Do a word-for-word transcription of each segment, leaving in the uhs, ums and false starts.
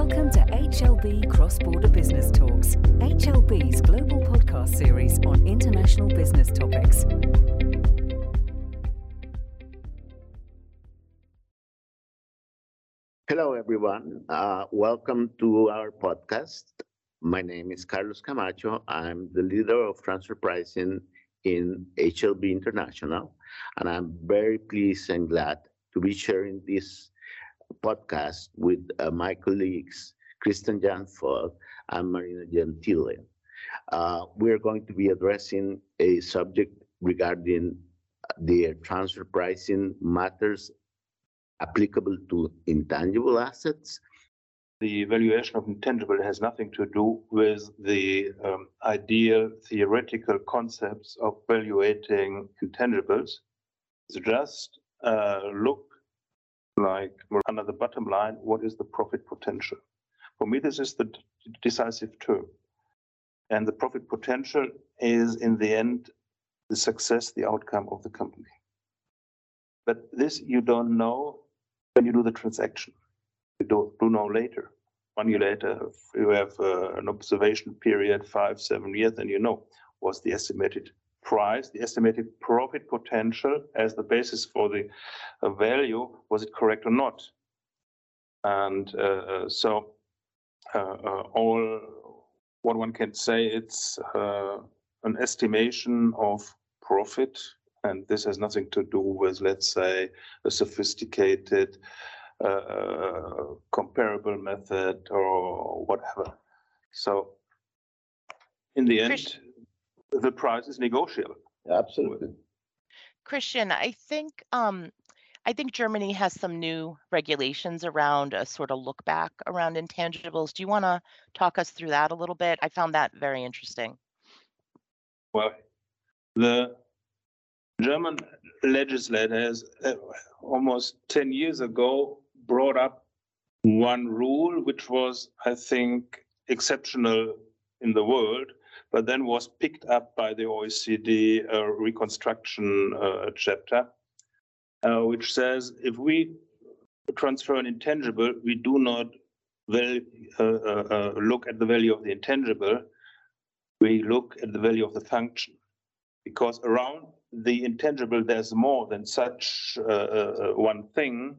Welcome to H L B Cross-Border Business Talks, H L B's global podcast series on international business topics. Hello, everyone. Uh, welcome to our podcast. My name is Carlos Camacho. I'm the leader of transfer pricing in H L B International, and I'm very pleased and glad to be sharing this podcast with uh, my colleagues, Christian Jahndorf and Marina Gentile. Uh, we're going to be addressing a subject regarding the transfer pricing matters applicable to intangible assets. The valuation of intangible has nothing to do with the um, ideal theoretical concepts of valuating intangibles. So just uh, look like under the bottom line, what is the profit potential? For me, this is the d- decisive term. And the profit potential is, in the end, the success, the outcome of the company. But this you don't know when you do the transaction. You do, do know later. One year later, if you have uh, an observation period, five, seven years, then you know what's the estimated price, the estimated profit potential as the basis for the uh, value, was it correct or not? And uh, so uh, uh, all what one can say, it's uh, an estimation of profit, and this has nothing to do with, let's say, a sophisticated uh, comparable method or whatever. So in the end, the price is negotiable. Absolutely. Christian, I think um, I think Germany has some new regulations around a sort of look back around intangibles. Do you want to talk us through that a little bit? I found that very interesting. Well, the German legislators uh, almost ten years ago brought up one rule, which was, I think, exceptional in the world, but then was picked up by the O E C D uh, reconstruction uh, chapter, uh, which says if we transfer an intangible, we do not val- uh, uh, look at the value of the intangible, we look at the value of the function. Because around the intangible, there's more than such uh, uh, one thing.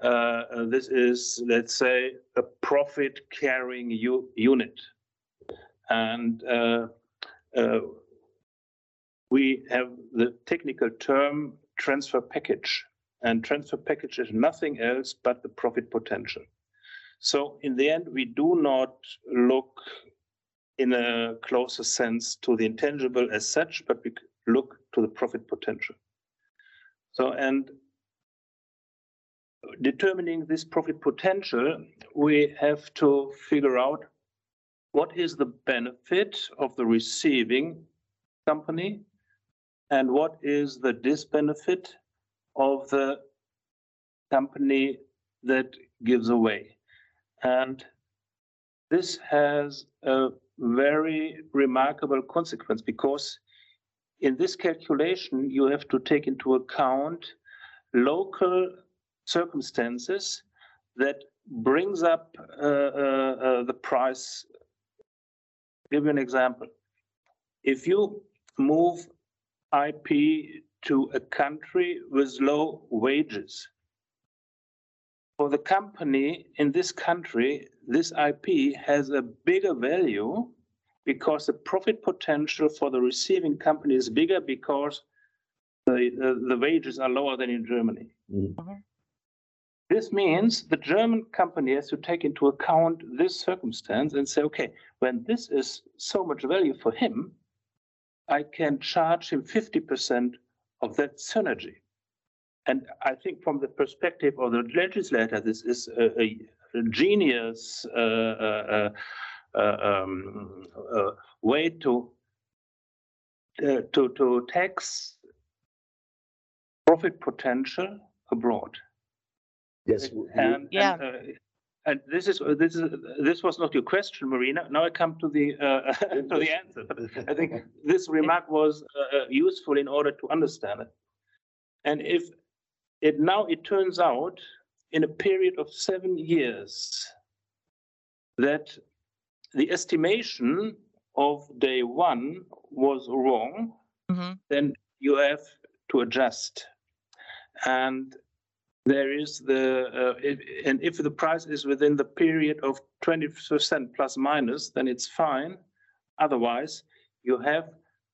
Uh, this is, let's say, a profit-carrying u- unit. And uh, uh, we have the technical term transfer package. And transfer package is nothing else but the profit potential. So in the end, we do not look in a closer sense to the intangible as such, but we look to the profit potential. So, and determining this profit potential, we have to figure out what is the benefit of the receiving company and what is the disbenefit of the company that gives away? And this has a very remarkable consequence, because in this calculation, you have to take into account local circumstances that brings up uh, uh, uh, the price. Give you an example. If you move I P to a country with low wages, for the company in this country, this I P has a bigger value because the profit potential for the receiving company is bigger because the, uh, the wages are lower than in Germany. Mm-hmm. This means the German company has to take into account this circumstance and say, okay, when this is so much value for him, I can charge him fifty percent of that synergy. And I think from the perspective of the legislator, this is a, a, a genius uh, uh, uh, um, uh, way to, uh, to, to tax profit potential abroad. Yes. And, yeah. and, uh, and this is this is this was not your question, Marina. Now I come to the uh, to the answer. I think this remark was uh, useful in order to understand it. And if it now it turns out in a period of seven years, that the estimation of day one was wrong, mm-hmm. then you have to adjust. And there is the, uh, if, and if the price is within the period of twenty percent plus minus, then it's fine. Otherwise, you have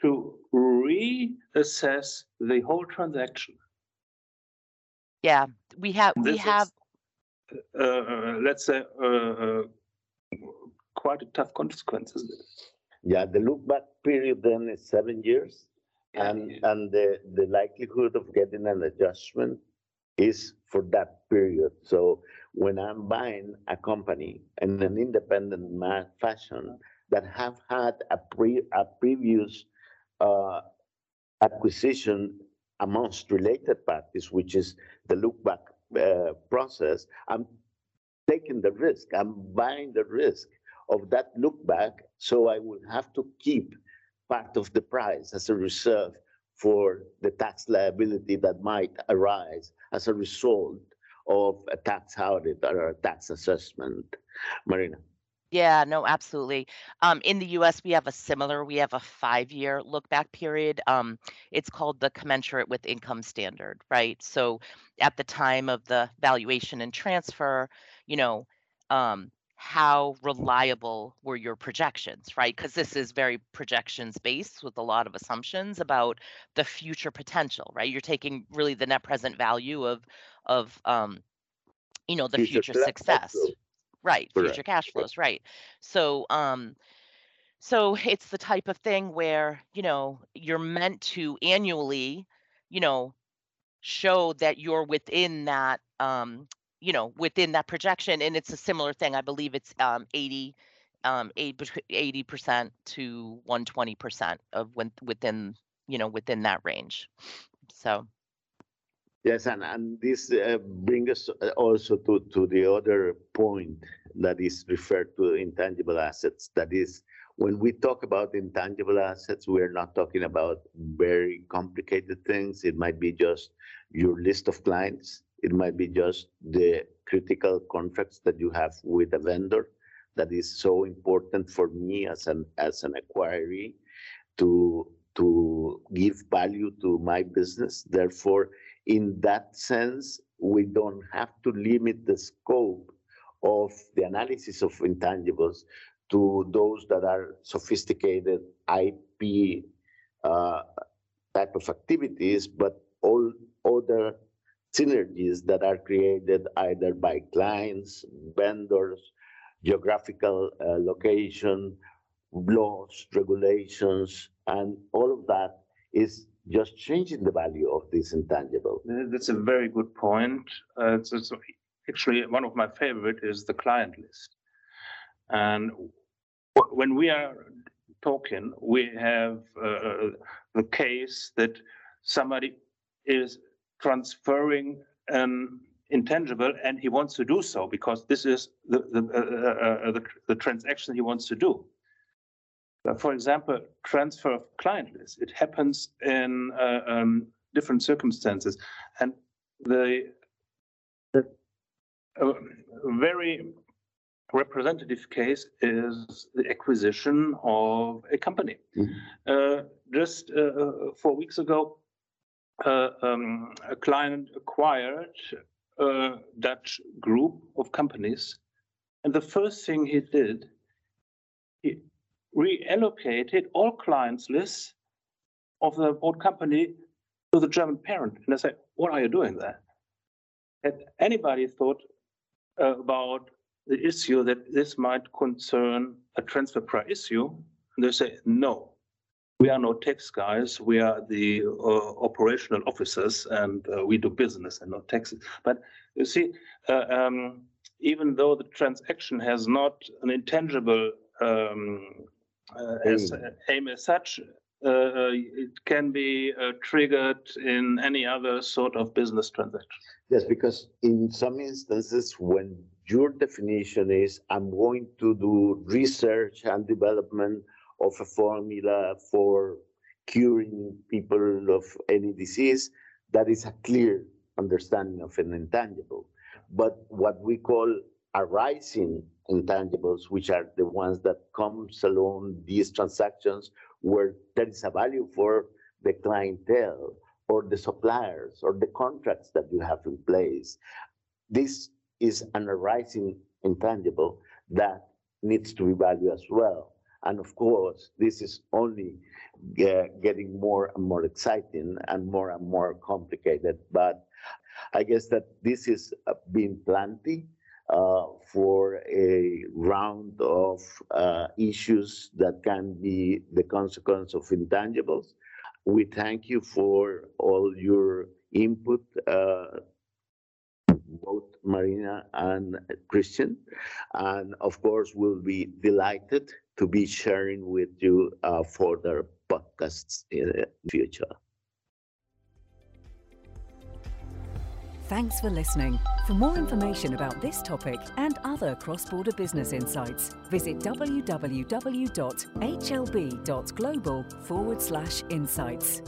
to reassess the whole transaction. Yeah, we have, we this have, is, uh, let's say, uh, uh, quite a tough consequence, isn't it? Yeah, the look back period then is seven years. And, yeah. and the, the likelihood of getting an adjustment is for that period. So when I'm buying a company in an independent fashion that have had a, pre, a previous uh, acquisition amongst related parties, which is the look-back uh, process, I'm taking the risk. I'm buying the risk of that look-back, so I will have to keep part of the price as a reserve for the tax liability that might arise as a result of a tax audit or a tax assessment. Marina. Yeah, no, absolutely. Um, in the U S, we have a similar, we have a five-year look-back period. Um, it's called the commensurate with income standard, right? So at the time of the valuation and transfer, you know, um, how reliable were your projections, right? Because this is very projections based with a lot of assumptions about the future potential, right? You're taking really the net present value of, of um, you know, the future, future success, right? Correct. Future cash flows, right? So, um, so it's the type of thing where, you know, you're meant to annually, you know, show that you're within that, um, you know, within that projection. And it's a similar thing. I believe it's um, eighty percent to one hundred twenty percent of when, within, you know, within that range. So. Yes, and, and this uh, brings us also to, to the other point that is referred to intangible assets. That is, when we talk about intangible assets, we're not talking about very complicated things. It might be just your list of clients. It might be just the critical contracts that you have with a vendor that is so important for me as an as an acquiree to to give value to my business. Therefore, in that sense, we don't have to limit the scope of the analysis of intangibles to those that are sophisticated I P uh, type of activities, but all other synergies that are created either by clients, vendors, geographical uh, location, laws, regulations, and all of that is just changing the value of this intangible. That's a very good point. Uh, it's, it's actually, one of my favorite is the client list. And when we are talking, we have uh, the case that somebody is transferring an intangible, and he wants to do so because this is the the, uh, uh, the the transaction he wants to do. For example, transfer of client list. It happens in uh, um, different circumstances, and the, the uh, very representative case is the acquisition of a company. Mm-hmm. uh, just uh, four weeks ago. Uh, um, a client acquired a Dutch group of companies, and the first thing he did, he reallocated all clients' lists of the old company to the German parent. And I said, what are you doing there? Had anybody thought uh, about the issue that this might concern a transfer price issue? And they say, no. We are no tax guys. We are the uh, operational officers, and uh, we do business and not taxes. But you see, uh, um, even though the transaction has not an intangible um, uh, as, uh, aim as such, uh, it can be uh, triggered in any other sort of business transaction. Yes, because in some instances, when your definition is, I'm going to do research and development of a formula for curing people of any disease, that is a clear understanding of an intangible. But what we call arising intangibles, which are the ones that comes along these transactions where there is a value for the clientele or the suppliers or the contracts that you have in place. This is an arising intangible that needs to be valued as well. And of course, this is only uh, getting more and more exciting and more and more complicated. But I guess that this is uh, being plenty uh, for a round of uh, issues that can be the consequence of intangibles. We thank you for all your input, uh, both Marina and Christian. And of course, we'll be delighted to be sharing with you uh, further podcasts in the future. Thanks for listening. For more information about this topic and other cross-border business insights, visit w w w dot h l b dot global forward slash insights.